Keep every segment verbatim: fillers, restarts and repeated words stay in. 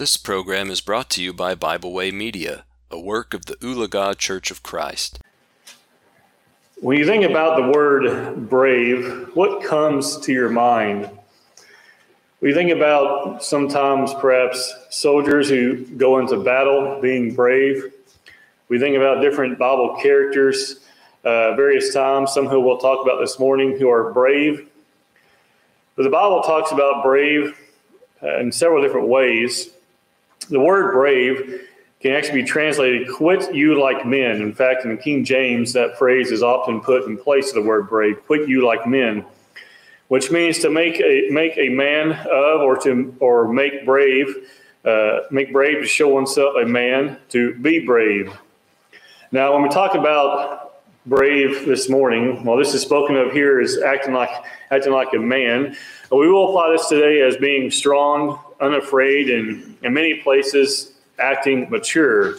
This program is brought to you by Bible Way Media, a work of the Ulaga Church of Christ. When you think about the word brave, what comes to your mind? We think about sometimes perhaps soldiers who go into battle being brave. We think about different Bible characters, uh, various times, some who we'll talk about this morning, who are brave. But the Bible talks about brave uh, in several different ways. The word brave can actually be translated, quit you like men. In fact, in the King James, that phrase is often put in place of the word brave, quit you like men, which means to make a make a man of, or to or make brave, uh, make brave to show oneself a man, to be brave. Now, when we talk about brave this morning, well, this is spoken of here as acting like acting like a man. We will apply this today as being strong, unafraid, and in many places acting mature.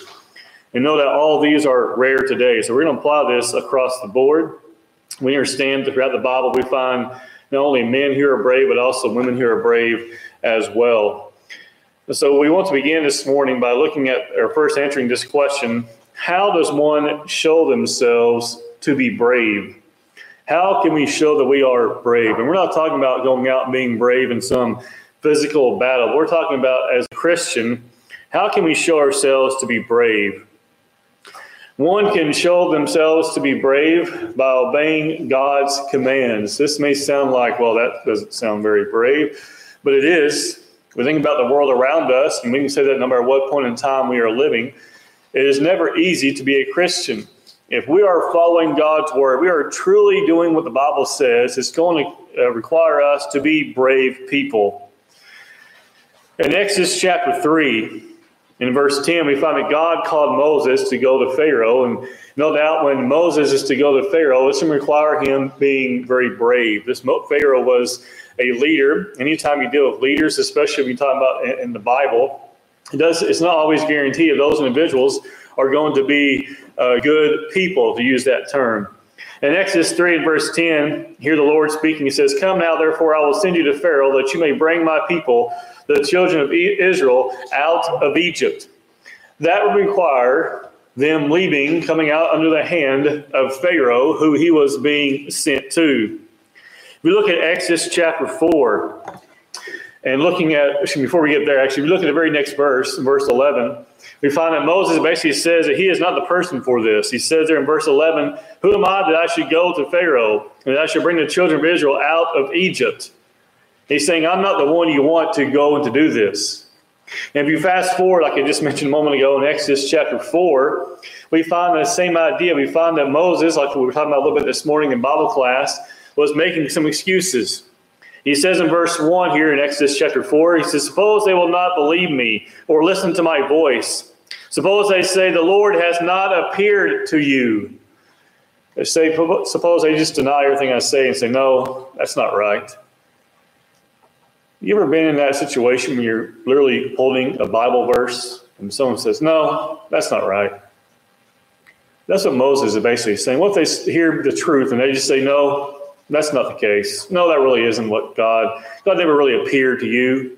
And know that all of these are rare today. So we're going to apply this across the board. We understand that throughout the Bible we find not only men who are brave, but also women who are brave as well. And so we want to begin this morning by looking at, or first answering this question, how does one show themselves to be brave? How can we show that we are brave? And we're not talking about going out and being brave in some physical battle. We're talking about, as a Christian, how can we show ourselves to be brave? One can show themselves to be brave by obeying God's commands. This may sound like, well, that doesn't sound very brave, but it is. We think about the world around us, and we can say that no matter what point in time we are living, it is never easy to be a Christian. If we are following God's word, we are truly doing what the Bible says, it's going to require us to be brave people. In Exodus chapter three, in verse ten, we find that God called Moses to go to Pharaoh. And no doubt when Moses is to go to Pharaoh, it's going to require him being very brave. This Pharaoh was a leader. Anytime you deal with leaders, especially if you're talking about in the Bible, it does, it's not always guaranteed that those individuals are going to be uh, good people, to use that term. In Exodus three and verse ten, here the Lord speaking, he says, "Come now, therefore, I will send you to Pharaoh, that you may bring my people, the children of Israel, out of Egypt." That would require them leaving, coming out under the hand of Pharaoh, who he was being sent to. We look at Exodus chapter four, and looking at, before we get there, actually, we look at the very next verse, verse eleven. We find that Moses basically says that he is not the person for this. He says there in verse eleven, "Who am I that I should go to Pharaoh, and that I should bring the children of Israel out of Egypt?" He's saying, I'm not the one you want to go and to do this. And if you fast forward, like I just mentioned a moment ago in Exodus chapter four, we find the same idea. We find that Moses, like we were talking about a little bit this morning in Bible class, was making some excuses. He says in verse one here in Exodus chapter four, he says, "Suppose they will not believe me or listen to my voice. Suppose they say, the Lord has not appeared to you." They say, suppose they just deny everything I say and say, no, that's not right. You ever been in that situation when you're literally holding a Bible verse and someone says, no, that's not right? That's what Moses is basically saying. What if they hear the truth and they just say, no, that's not the case. No, that really isn't what God, God never really appeared to you.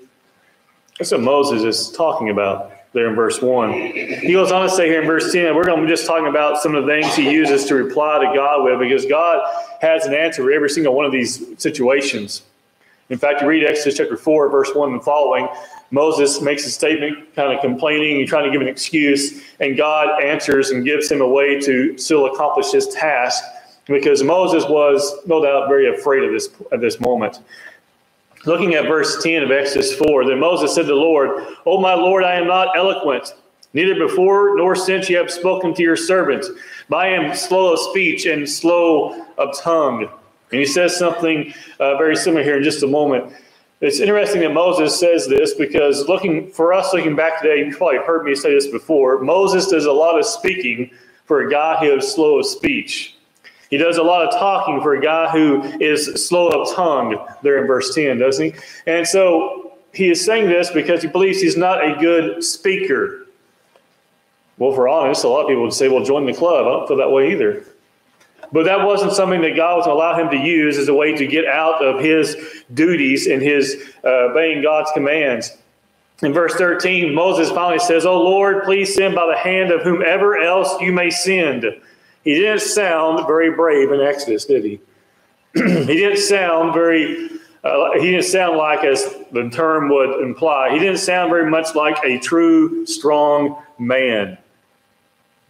That's what Moses is talking about there in verse one. He goes on to say here in verse ten, we're going to be just talking about some of the things he uses to reply to God with, because God has an answer for every single one of these situations. In fact, you read Exodus chapter four, verse one and following, Moses makes a statement kind of complaining and trying to give an excuse, and God answers and gives him a way to still accomplish his task, because Moses was, no doubt, very afraid of this, of this moment. Looking at verse ten of Exodus four, "Then Moses said to the Lord, O my Lord, I am not eloquent, neither before nor since you have spoken to your servant. But I am slow of speech and slow of tongue." And he says something uh, very similar here in just a moment. It's interesting that Moses says this, because looking for us, looking back today, you've probably heard me say this before, Moses does a lot of speaking for a guy who is slow of speech. He does a lot of talking for a guy who is slow of tongue there in verse ten, doesn't he? And so he is saying this because he believes he's not a good speaker. Well, if we're honest, a lot of people would say, well, join the club. I don't feel that way either. But that wasn't something that God was going to allow him to use as a way to get out of his duties and his uh, obeying God's commands. In verse thirteen, Moses finally says, "O Lord, please send by the hand of whomever else you may send." He didn't sound very brave in Exodus, did he? He didn't sound very, uh, he didn't sound like, as the term would imply, he didn't sound very much like a true, strong man.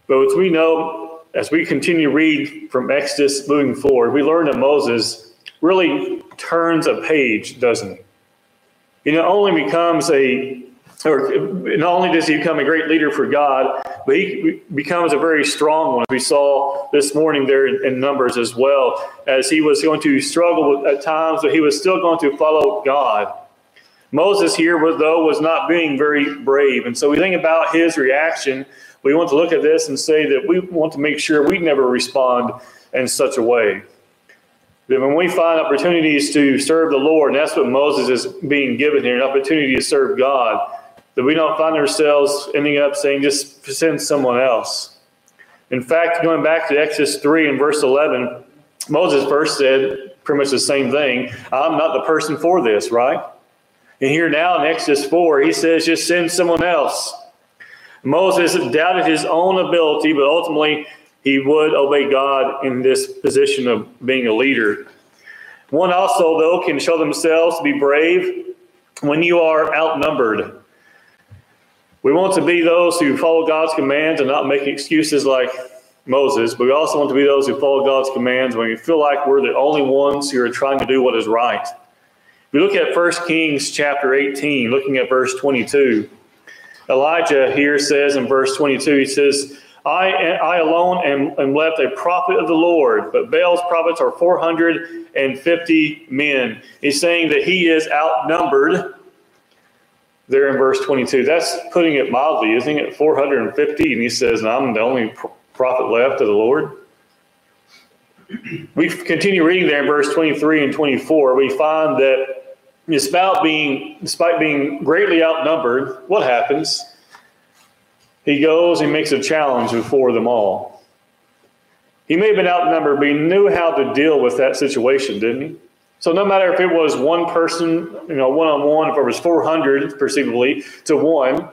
But as we know, as we continue to read from Exodus moving forward, we learn that Moses really turns a page, doesn't he? He not only becomes a, or not only does he become a great leader for God, but he becomes a very strong one. We saw this morning there in Numbers as well, as he was going to struggle at times, but he was still going to follow God. Moses here, though, was not being very brave. And so we think about his reaction. We want to look at this and say that we want to make sure we never respond in such a way. That when we find opportunities to serve the Lord, and that's what Moses is being given here, an opportunity to serve God, that we don't find ourselves ending up saying, just send someone else. In fact, going back to Exodus three and verse eleven, Moses first said pretty much the same thing. I'm not the person for this, right? And here now in Exodus four, he says, just send someone else. Moses doubted his own ability, but ultimately he would obey God in this position of being a leader. One also, though, can show themselves to be brave when you are outnumbered. We want to be those who follow God's commands and not make excuses like Moses, but we also want to be those who follow God's commands when we feel like we're the only ones who are trying to do what is right. If you look at First Kings chapter eighteen, looking at verse twenty-two, Elijah here says in verse twenty-two, he says, I, I alone am, am left a prophet of the Lord, but Baal's prophets are four hundred fifty men. He's saying that he is outnumbered there in verse twenty-two. That's putting it mildly, isn't it? four hundred fifty, and he says, I'm the only pr- prophet left of the Lord. We continue reading there in verse twenty-three and twenty-four. We find that despite being, despite being greatly outnumbered, what happens? He goes and makes a challenge before them all. He may have been outnumbered, but he knew how to deal with that situation, didn't he? So no matter if it was one person, you know, one-on-one, if it was four hundred, perceivably, to one,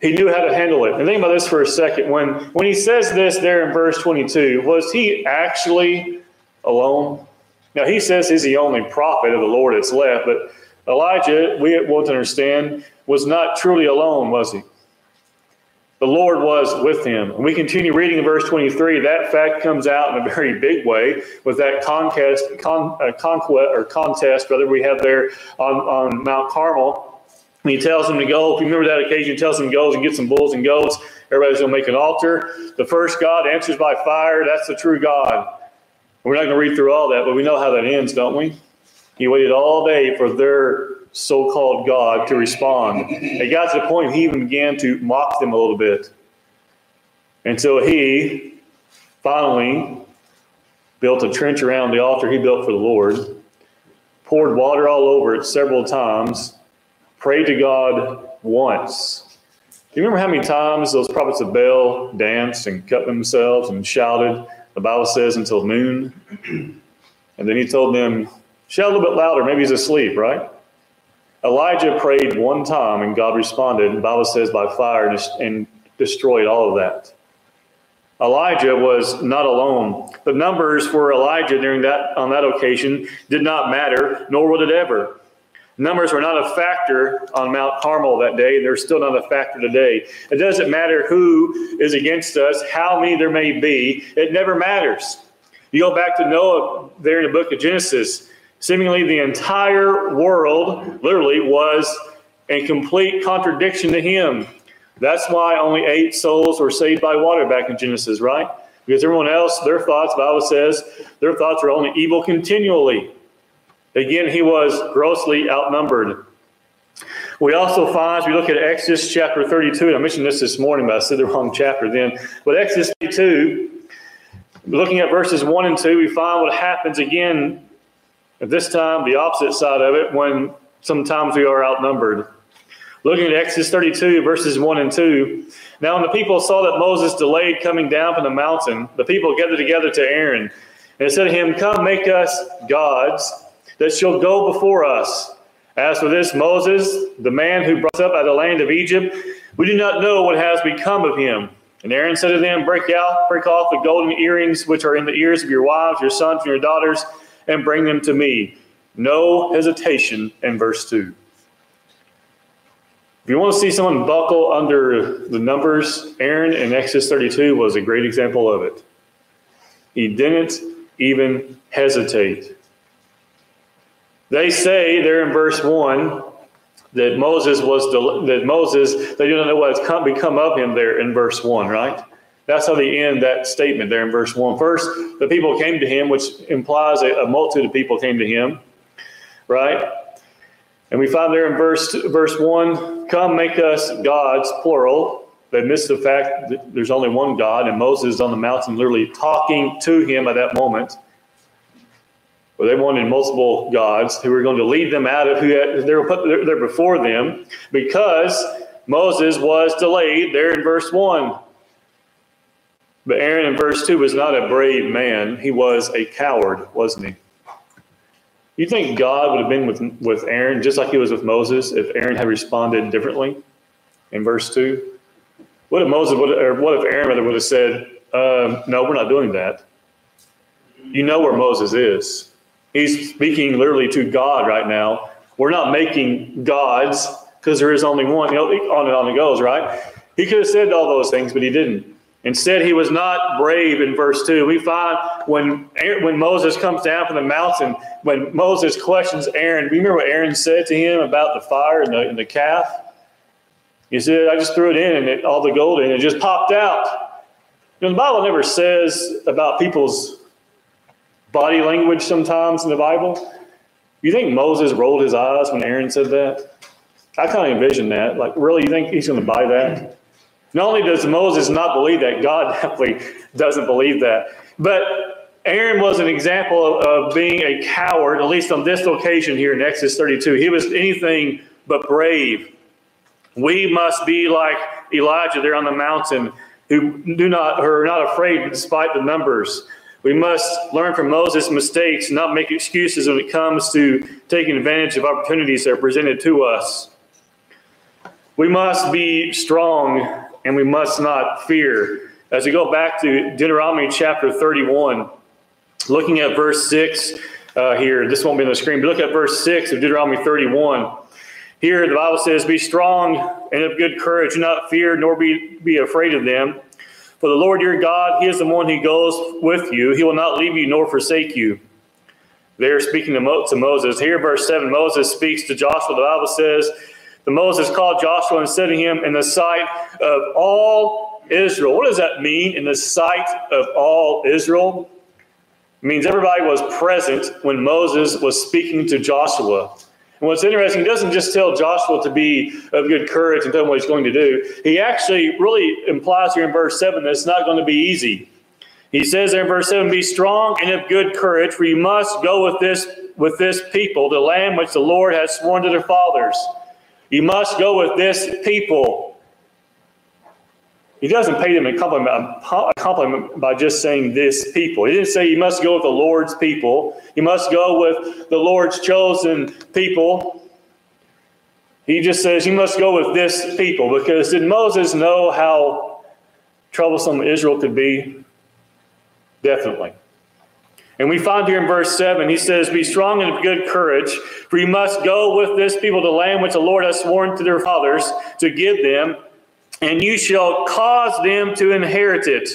he knew how to handle it. And think about this for a second. When, when he says this there in verse twenty-two, was he actually alone? Now, he says he's the only prophet of the Lord that's left, but Elijah, we want to understand, was not truly alone, was he? The Lord was with him. And we continue reading in verse twenty-three. That fact comes out in a very big way with that conquest, con, uh, conquest or contest, rather, we have there on, on Mount Carmel. And he tells them to go. If you remember that occasion, he tells them to go and get some bulls and goats. Everybody's going to make an altar. The first God answers by fire. That's the true God. We're not going to read through all that, but we know how that ends, don't we? He waited all day for their so-called God to respond. It got to the point he even began to mock them a little bit until he finally built a trench around the altar he built for the Lord, poured water all over it several times, prayed to God once. Do you remember how many times those prophets of Baal danced and cut themselves and shouted, the Bible says, until noon? And then he told them, shout a little bit louder, maybe he's asleep, right? Elijah prayed one time, and God responded, and the Bible says, by fire, and destroyed all of that. Elijah was not alone. The numbers for Elijah during that on that occasion did not matter, nor would it ever. Numbers were not a factor on Mount Carmel that day, and they're still not a factor today. It doesn't matter who is against us, how many there may be. It never matters. You go back to Noah there in the book of Genesis. Seemingly the entire world literally was in complete contradiction to him. That's why only eight souls were saved by water back in Genesis, right? Because everyone else, their thoughts, the Bible says, their thoughts were only evil continually. Again, he was grossly outnumbered. We also find, as we look at Exodus chapter thirty-two, and I mentioned this this morning, but I said the wrong chapter then. But Exodus thirty-two, looking at verses one and two, we find what happens again. At this time, the opposite side of it, when sometimes we are outnumbered. Looking at Exodus thirty-two, verses one and two. Now, when the people saw that Moses delayed coming down from the mountain, the people gathered together to Aaron and said to him, come, make us gods that shall go before us. As for this Moses, the man who brought us up out of the land of Egypt, we do not know what has become of him. And Aaron said to them, break out, break off the golden earrings which are in the ears of your wives, your sons, and your daughters, and bring them to me. No hesitation in verse two. If you want to see someone buckle under the numbers, Aaron in Exodus thirty-two was a great example of it. He didn't even hesitate. They say there in verse one that Moses was del- that Moses, they don't know what has come, become of him there in verse one, right? That's how they end that statement there in verse one. First, the people came to him, which implies a, a multitude of people came to him, right? And we find there in verse verse one, come make us gods, plural. They missed the fact that there's only one God, and Moses is on the mountain literally talking to him at that moment. Well, they wanted multiple gods who were going to lead them out of who had, they were put there before them because Moses was delayed there in verse one. But Aaron in verse two was not a brave man. He was a coward, wasn't he? You think God would have been with, with Aaron just like he was with Moses if Aaron had responded differently in verse two? What if Moses would, or what if Aaron would have said, um, no, we're not doing that? You know where Moses is. He's speaking literally to God right now. We're not making gods because there is only one. You know, on and on it goes, right? He could have said all those things, but he didn't. Instead, he was not brave in verse two. We find when, when Moses comes down from the mountain, when Moses questions Aaron, do you remember what Aaron said to him about the fire and the, and the calf? He said, I just threw it in and it, all the gold in, and it just popped out. You know, the Bible never says about people's body language sometimes in the Bible. You think Moses rolled his eyes when Aaron said that? I kind of envision that. Like, really, you think he's going to buy that? Not only does Moses not believe that, God definitely doesn't believe that. But Aaron was an example of, of being a coward, at least on this occasion here in Exodus thirty-two. He was anything but brave. We must be like Elijah there on the mountain, who do not, who are not afraid despite the numbers. We must learn from Moses' mistakes, not make excuses when it comes to taking advantage of opportunities that are presented to us. We must be strong, and we must not fear. As we go back to Deuteronomy chapter thirty-one, looking at verse six uh, here, this won't be on the screen, but look at verse six of Deuteronomy thirty-one. Here the Bible says, be strong and of good courage, do not fear nor be, be afraid of them. For the Lord your God, he is the one who goes with you. He will not leave you nor forsake you. They're speaking to, Mo- to Moses. Here verse seven, Moses speaks to Joshua. The Bible says, then Moses called Joshua and said to him, in the sight of all Israel. What does that mean, in the sight of all Israel? It means everybody was present when Moses was speaking to Joshua. And what's interesting, he doesn't just tell Joshua to be of good courage and tell him what he's going to do. He actually really implies here in verse seven that it's not going to be easy. He says there in verse seven, be strong and of good courage, for you must go with this, with this people, the land which the Lord has sworn to their fathers. You must go with this people. He doesn't pay them a compliment, a compliment by just saying this people. He didn't say you must go with the Lord's people. You must go with the Lord's chosen people. He just says you must go with this people, because did Moses know how troublesome Israel could be? Definitely. And we find here in verse seven, he says, be strong and of good courage, for you must go with this people to the land which the Lord has sworn to their fathers to give them, and you shall cause them to inherit it.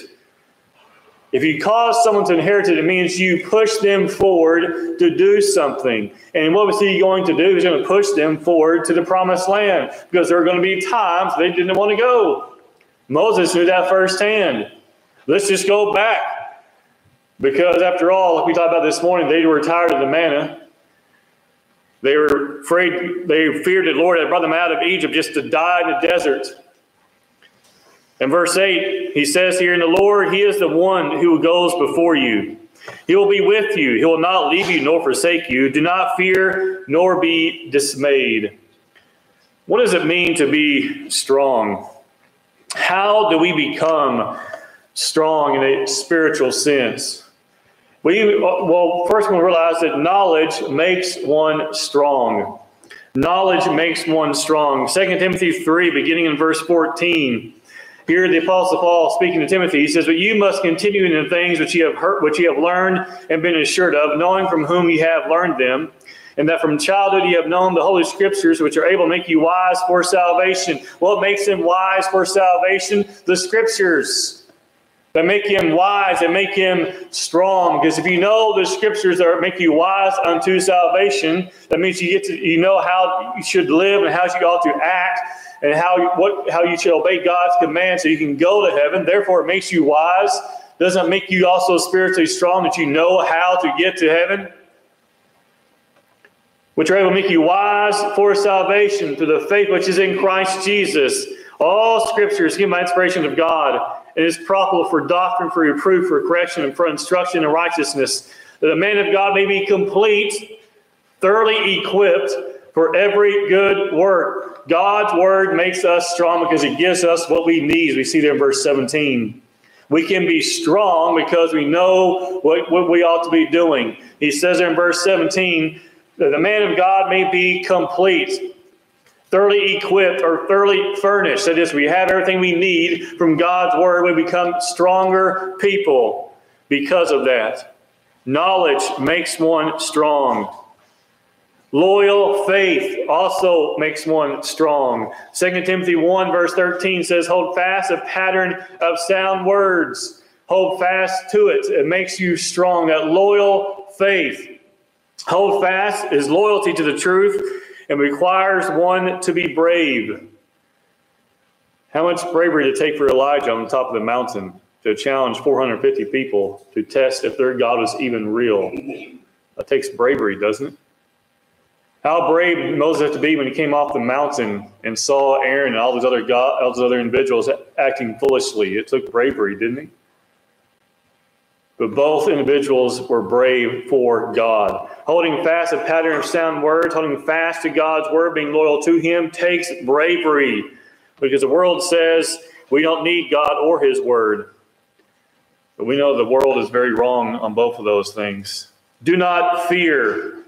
If you cause someone to inherit it, it means you push them forward to do something. And what was he going to do? He's going to push them forward to the promised land, because there are going to be times they didn't want to go. Moses knew that firsthand. Let's just go back. Because after all, like we talked about this morning, they were tired of the manna. They were afraid, they feared the Lord had brought them out of Egypt just to die in the desert. In verse eight, he says here, and the Lord, he is the one who goes before you. He will be with you. He will not leave you nor forsake you. Do not fear nor be dismayed. What does it mean to be strong? How do we become strong in a spiritual sense? We, well, first we realize that knowledge makes one strong. Knowledge makes one strong. Second Timothy three, beginning in verse fourteen. Here the Apostle Paul speaking to Timothy, he says, "But you must continue in the things which you have heard, which you have learned and been assured of, knowing from whom you have learned them, and that from childhood you have known the Holy Scriptures, which are able to make you wise for salvation." What makes them wise for salvation? The Scriptures. They make him wise and make him strong. Because if you know the Scriptures that make you wise unto salvation, that means you get to, you know how you should live and how you ought to act and how what how you should obey God's command so you can go to heaven. Therefore, it makes you wise. Doesn't make you also spiritually strong that you know how to get to heaven? Which are able to make you wise for salvation through the faith which is in Christ Jesus. All Scripture is given by inspiration of God. It is profitable for doctrine, for reproof, for correction, and for instruction in righteousness, that the man of God may be complete, thoroughly equipped for every good work. God's word makes us strong because it gives us what we need. As we see there in verse seventeen. We can be strong because we know what, what we ought to be doing. He says there in verse seventeen, that the man of God may be complete, thoroughly equipped or thoroughly furnished. That is, we have everything we need from God's word. We become stronger people because of that. Knowledge makes one strong. Loyal faith also makes one strong. Second Timothy one verse thirteen says, "Hold fast a pattern of sound words." Hold fast to it. It makes you strong. That loyal faith. Hold fast is loyalty to the truth. And requires one to be brave. How much bravery did it take for Elijah on the top of the mountain to challenge four hundred fifty people to test if their God was even real? That takes bravery, doesn't it? How brave Moses had to be when he came off the mountain and saw Aaron and all those other God, all those other individuals acting foolishly. It took bravery, didn't it? But both individuals were brave for God. Holding fast a pattern of sound words, holding fast to God's word, being loyal to him takes bravery, because the world says we don't need God or his word. But we know the world is very wrong on both of those things. Do not fear.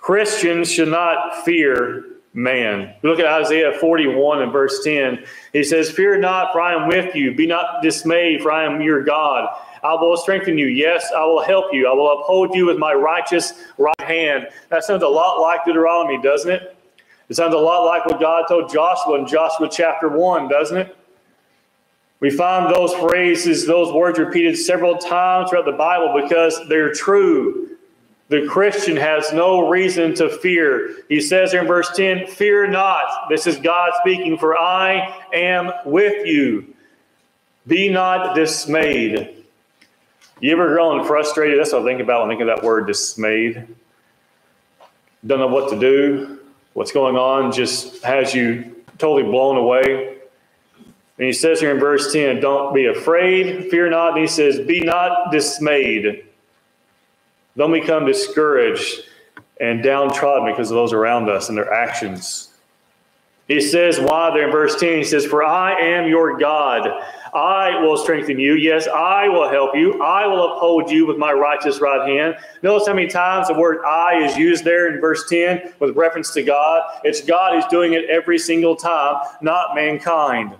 Christians should not fear man. We look at Isaiah forty-one and verse ten. He says, "Fear not, for I am with you. Be not dismayed, for I am your God. I will strengthen you. Yes, I will help you. I will uphold you with my righteous right hand." That sounds a lot like Deuteronomy, doesn't it? It sounds a lot like what God told Joshua in Joshua chapter one, doesn't it? We find those phrases, those words repeated several times throughout the Bible because they're true. The Christian has no reason to fear. He says here in verse ten, "Fear not." This is God speaking, "for I am with you. Be not dismayed." You ever grown frustrated? That's what I think about when I think of that word, dismayed. Don't know what to do. What's going on just has you totally blown away. And he says here in verse ten, "Don't be afraid, fear not." And he says, "Be not dismayed." Don't become discouraged and downtrodden because of those around us and their actions. He says, why there in verse ten, he says, "For I am your God. I will strengthen you. Yes, I will help you. I will uphold you with my righteous right hand." Notice how many times the word "I" is used there in verse ten with reference to God. It's God who's doing it every single time, not mankind.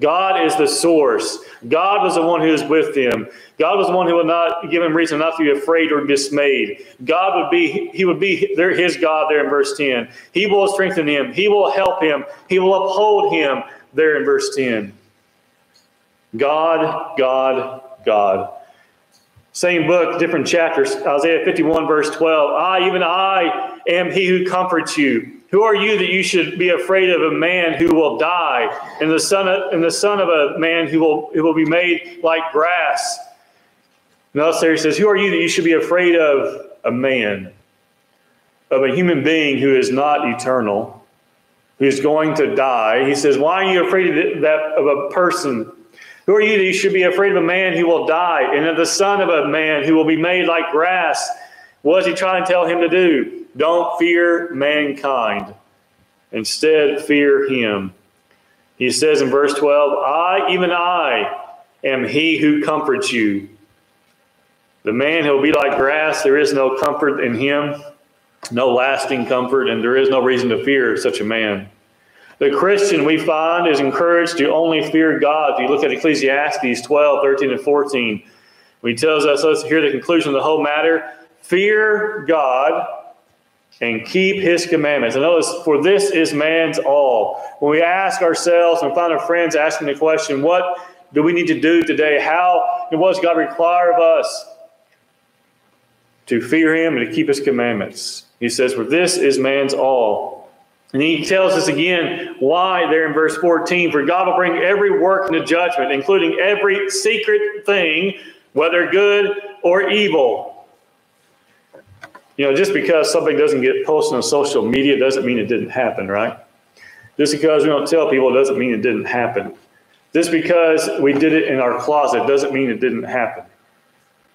God is the source. God was the one who is with them. God was the one who would not give him reason not to be afraid or dismayed. God would be, he would be there, his God there in verse ten. He will strengthen him. He will help him. He will uphold him there in verse ten. God, God, God. Same book, different chapters. Isaiah fifty-one, verse twelve. "I, even I, am he who comforts you. Who are you that you should be afraid of a man who will die, and the son of, and the son of a man who will, who will be made like grass?" Notice there he says, "Who are you that you should be afraid of a man," of a human being who is not eternal, who is going to die? He says, "Why are you afraid of that of a person? Who are you that you should be afraid of a man who will die, and of the son of a man who will be made like grass?" What is he trying to tell him to do? Don't fear mankind. Instead, fear him. He says in verse twelve, "I, even I, am he who comforts you." The man who will be like grass, there is no comfort in him. no lasting comfort, and there is no reason to fear such a man. The Christian, we find, is encouraged to only fear God. If you look at Ecclesiastes twelve, thirteen, and fourteen, he tells us, let's hear the conclusion of the whole matter. Fear God and keep his commandments. And notice, for this is man's all. When we ask ourselves and find our friends asking the question, what do we need to do today? How and what does God require of us? To fear him and to keep his commandments. He says, for this is man's all. And he tells us again why there in verse fourteen, for God will bring every work into judgment, including every secret thing, whether good or evil. You know, just because something doesn't get posted on social media doesn't mean it didn't happen, right? Just because we don't tell people doesn't mean it didn't happen. Just because we did it in our closet doesn't mean it didn't happen.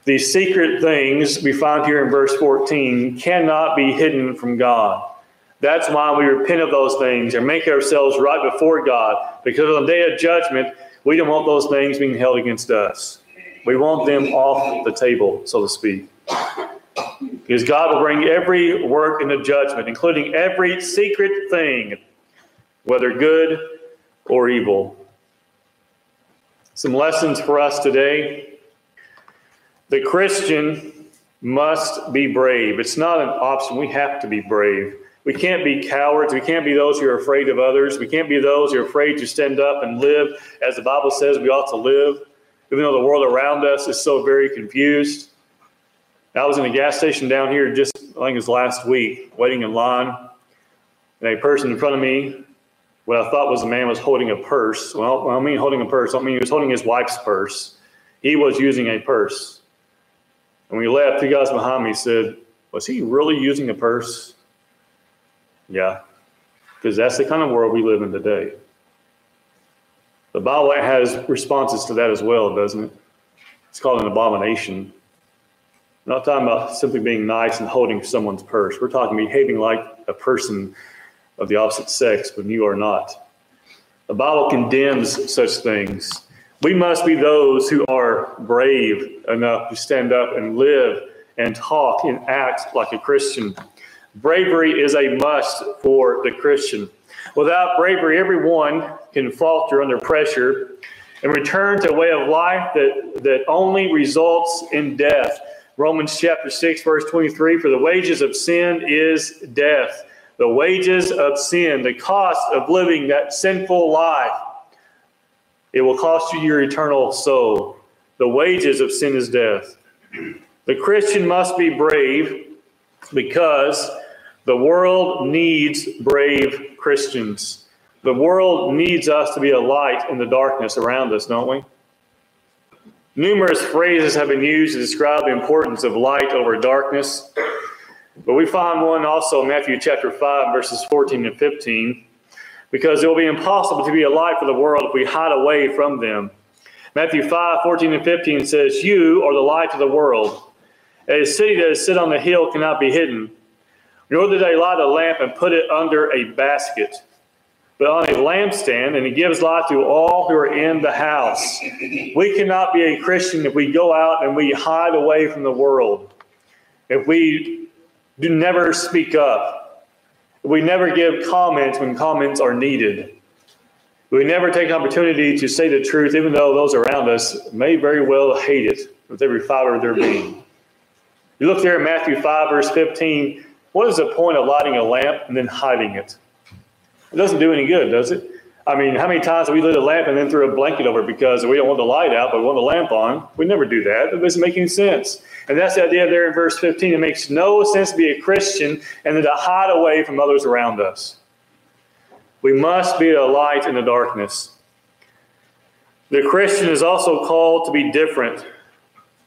These secret things we find here in verse fourteen cannot be hidden from God. That's why we repent of those things and make ourselves right before God, because on the day of judgment, we don't want those things being held against us. We want them off the table, so to speak. Because God will bring every work into judgment, including every secret thing, whether good or evil. Some lessons for us today. The Christian must be brave. It's not an option. We have to be brave. We can't be cowards. We can't be those who are afraid of others. We can't be those who are afraid to stand up and live as the Bible says we ought to live, even though the world around us is so very confused. I was in a gas station down here just, I think it was last week, waiting in line, and a person in front of me, what I thought was a man, was holding a purse. Well, I don't mean holding a purse. I mean he was holding his wife's purse. He was using a purse. And we left, two guys behind me said, was he really using a purse? Yeah, because that's the kind of world we live in today. The Bible has responses to that as well, doesn't it? It's called an abomination. I'm not talking about simply being nice and holding someone's purse. We're talking behaving like a person of the opposite sex when you are not. The Bible condemns such things. We must be those who are brave enough to stand up and live and talk and act like a Christian. Bravery is a must for the Christian. Without bravery, everyone can falter under pressure and return to a way of life that, that only results in death. Romans chapter six, verse twenty-three, for the wages of sin is death. The wages of sin, the cost of living that sinful life, it will cost you your eternal soul. The wages of sin is death. The Christian must be brave because the world needs brave Christians. The world needs us to be a light in the darkness around us, don't we? Numerous phrases have been used to describe the importance of light over darkness. But we find one also in Matthew chapter five, verses fourteen and fifteen. Because it will be impossible to be a light for the world if we hide away from them. Matthew five, fourteen and fifteen says, you are the light of the world. A city that is set on the hill cannot be hidden. Nor did they light a lamp and put it under a basket, but on a lampstand, and it gives light to all who are in the house. We cannot be a Christian if we go out and we hide away from the world. If we do never speak up. We never give comments when comments are needed. We never take opportunity to say the truth, even though those around us may very well hate it with every fiber of their being. You look there in Matthew five, verse fifteen. What is the point of lighting a lamp and then hiding it? It doesn't do any good, does it? I mean, how many times have we lit a lamp and then threw a blanket over it because we don't want the light out, but we want the lamp on? We never do that. It doesn't make any sense. And that's the idea there in verse fifteen. It makes no sense to be a Christian and then to hide away from others around us. We must be a light in the darkness. The Christian is also called to be different,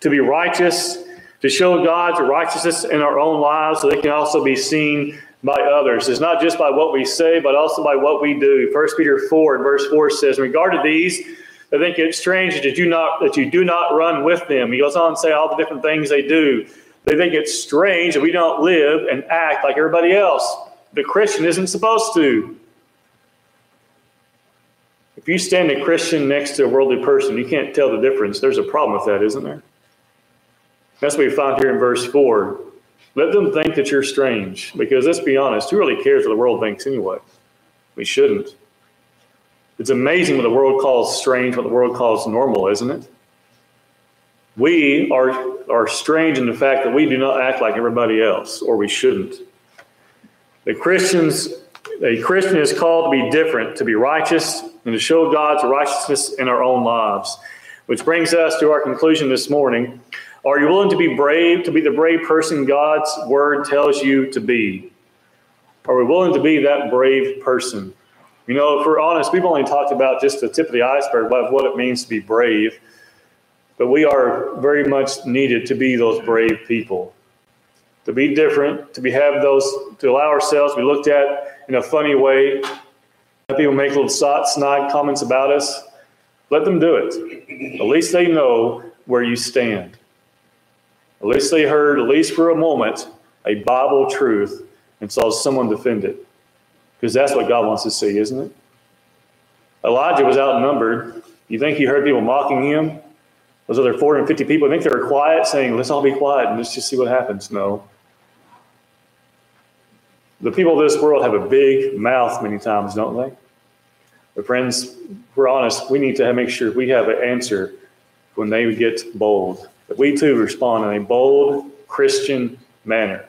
to be righteous, to show God's righteousness in our own lives so they can also be seen by others. It's not just by what we say, but also by what we do. First Peter four and verse four says, in regard to these, I think it's strange that you not that you do not run with them. He goes on to say all the different things they do. They think it's strange that we don't live and act like everybody else. The Christian isn't supposed to. If you stand a Christian next to a worldly person, you can't tell the difference. There's a problem with that, isn't there? That's what we found here in verse four. Let them think that you're strange, because let's be honest, who really cares what the world thinks anyway? We shouldn't. It's amazing what the world calls strange, what the world calls normal, isn't it? We are, are strange in the fact that we do not act like everybody else, or we shouldn't. The Christians, a Christian is called to be different, to be righteous, and to show God's righteousness in our own lives. Which brings us to our conclusion this morning. Are you willing to be brave, to be the brave person God's word tells you to be? Are we willing to be that brave person? You know, if we're honest, we've only talked about just the tip of the iceberg of what it means to be brave. But we are very much needed to be those brave people, to be different, to be have those, to allow ourselves to be looked at in a funny way. Let people make little snide comments about us. Let them do it. At least they know where you stand. At least they heard, at least for a moment, a Bible truth and saw someone defend it. Because that's what God wants to see, isn't it? Elijah was outnumbered. You think he heard people mocking him? Those other four hundred fifty people, I think they were quiet, saying, let's all be quiet and let's just see what happens. No. The people of this world have a big mouth many times, don't they? But friends, we're honest, we need to make sure we have an answer when they get bold. That we too respond in a bold Christian manner.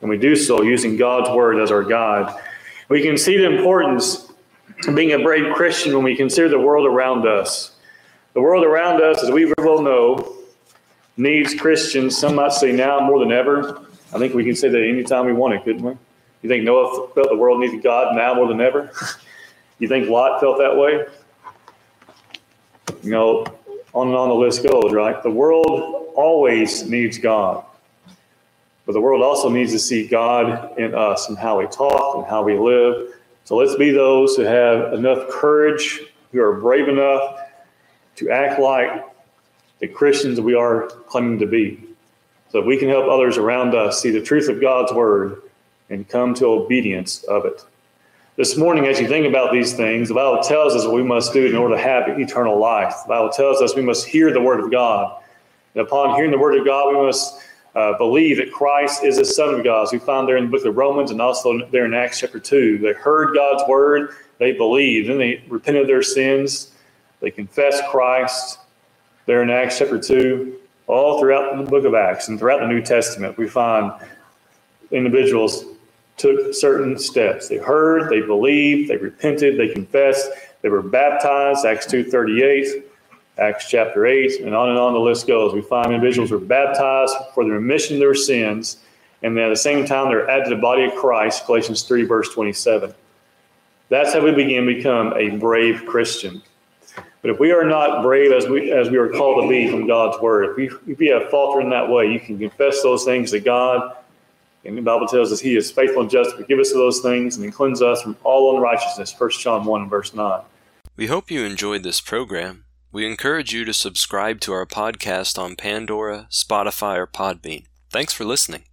And we do so using God's word as our guide. We can see the importance of being a brave Christian when we consider the world around us. The world around us, as we well know, needs Christians, some might say now more than ever. I think we can say that any time we want it, couldn't we? You think Noah felt the world needed God now more than ever? You think Lot felt that way? You know, on and on the list goes, right? The world always needs God. But the world also needs to see God in us and how we talk and how we live. So let's be those who have enough courage, who are brave enough to act like the Christians we are claiming to be. So that we can help others around us see the truth of God's word and come to obedience of it. This morning, as you think about these things, the Bible tells us what we must do in order to have eternal life. The Bible tells us we must hear the word of God. And upon hearing the word of God, we must uh, believe that Christ is the Son of God. As we find there in the book of Romans and also there in Acts chapter two. They heard God's word. They believed. Then they repented of their sins. They confessed Christ there in Acts chapter two. All throughout the book of Acts and throughout the New Testament, we find individuals took certain steps. They heard, they believed, they repented, they confessed, they were baptized, Acts two thirty-eight, Acts chapter eight, and on and on the list goes. We find individuals were baptized for the remission of their sins, and then at the same time they're added to the body of Christ, Galatians three, verse twenty-seven. That's how we begin to become a brave Christian. But if we are not brave as we as we are called to be from God's word, if we, if we have faltered in that way, you can confess those things to God. And the Bible tells us he is faithful and just to forgive us of those things and cleanse us from all unrighteousness, First John one and verse nine. We hope you enjoyed this program. We encourage you to subscribe to our podcast on Pandora, Spotify, or Podbean. Thanks for listening.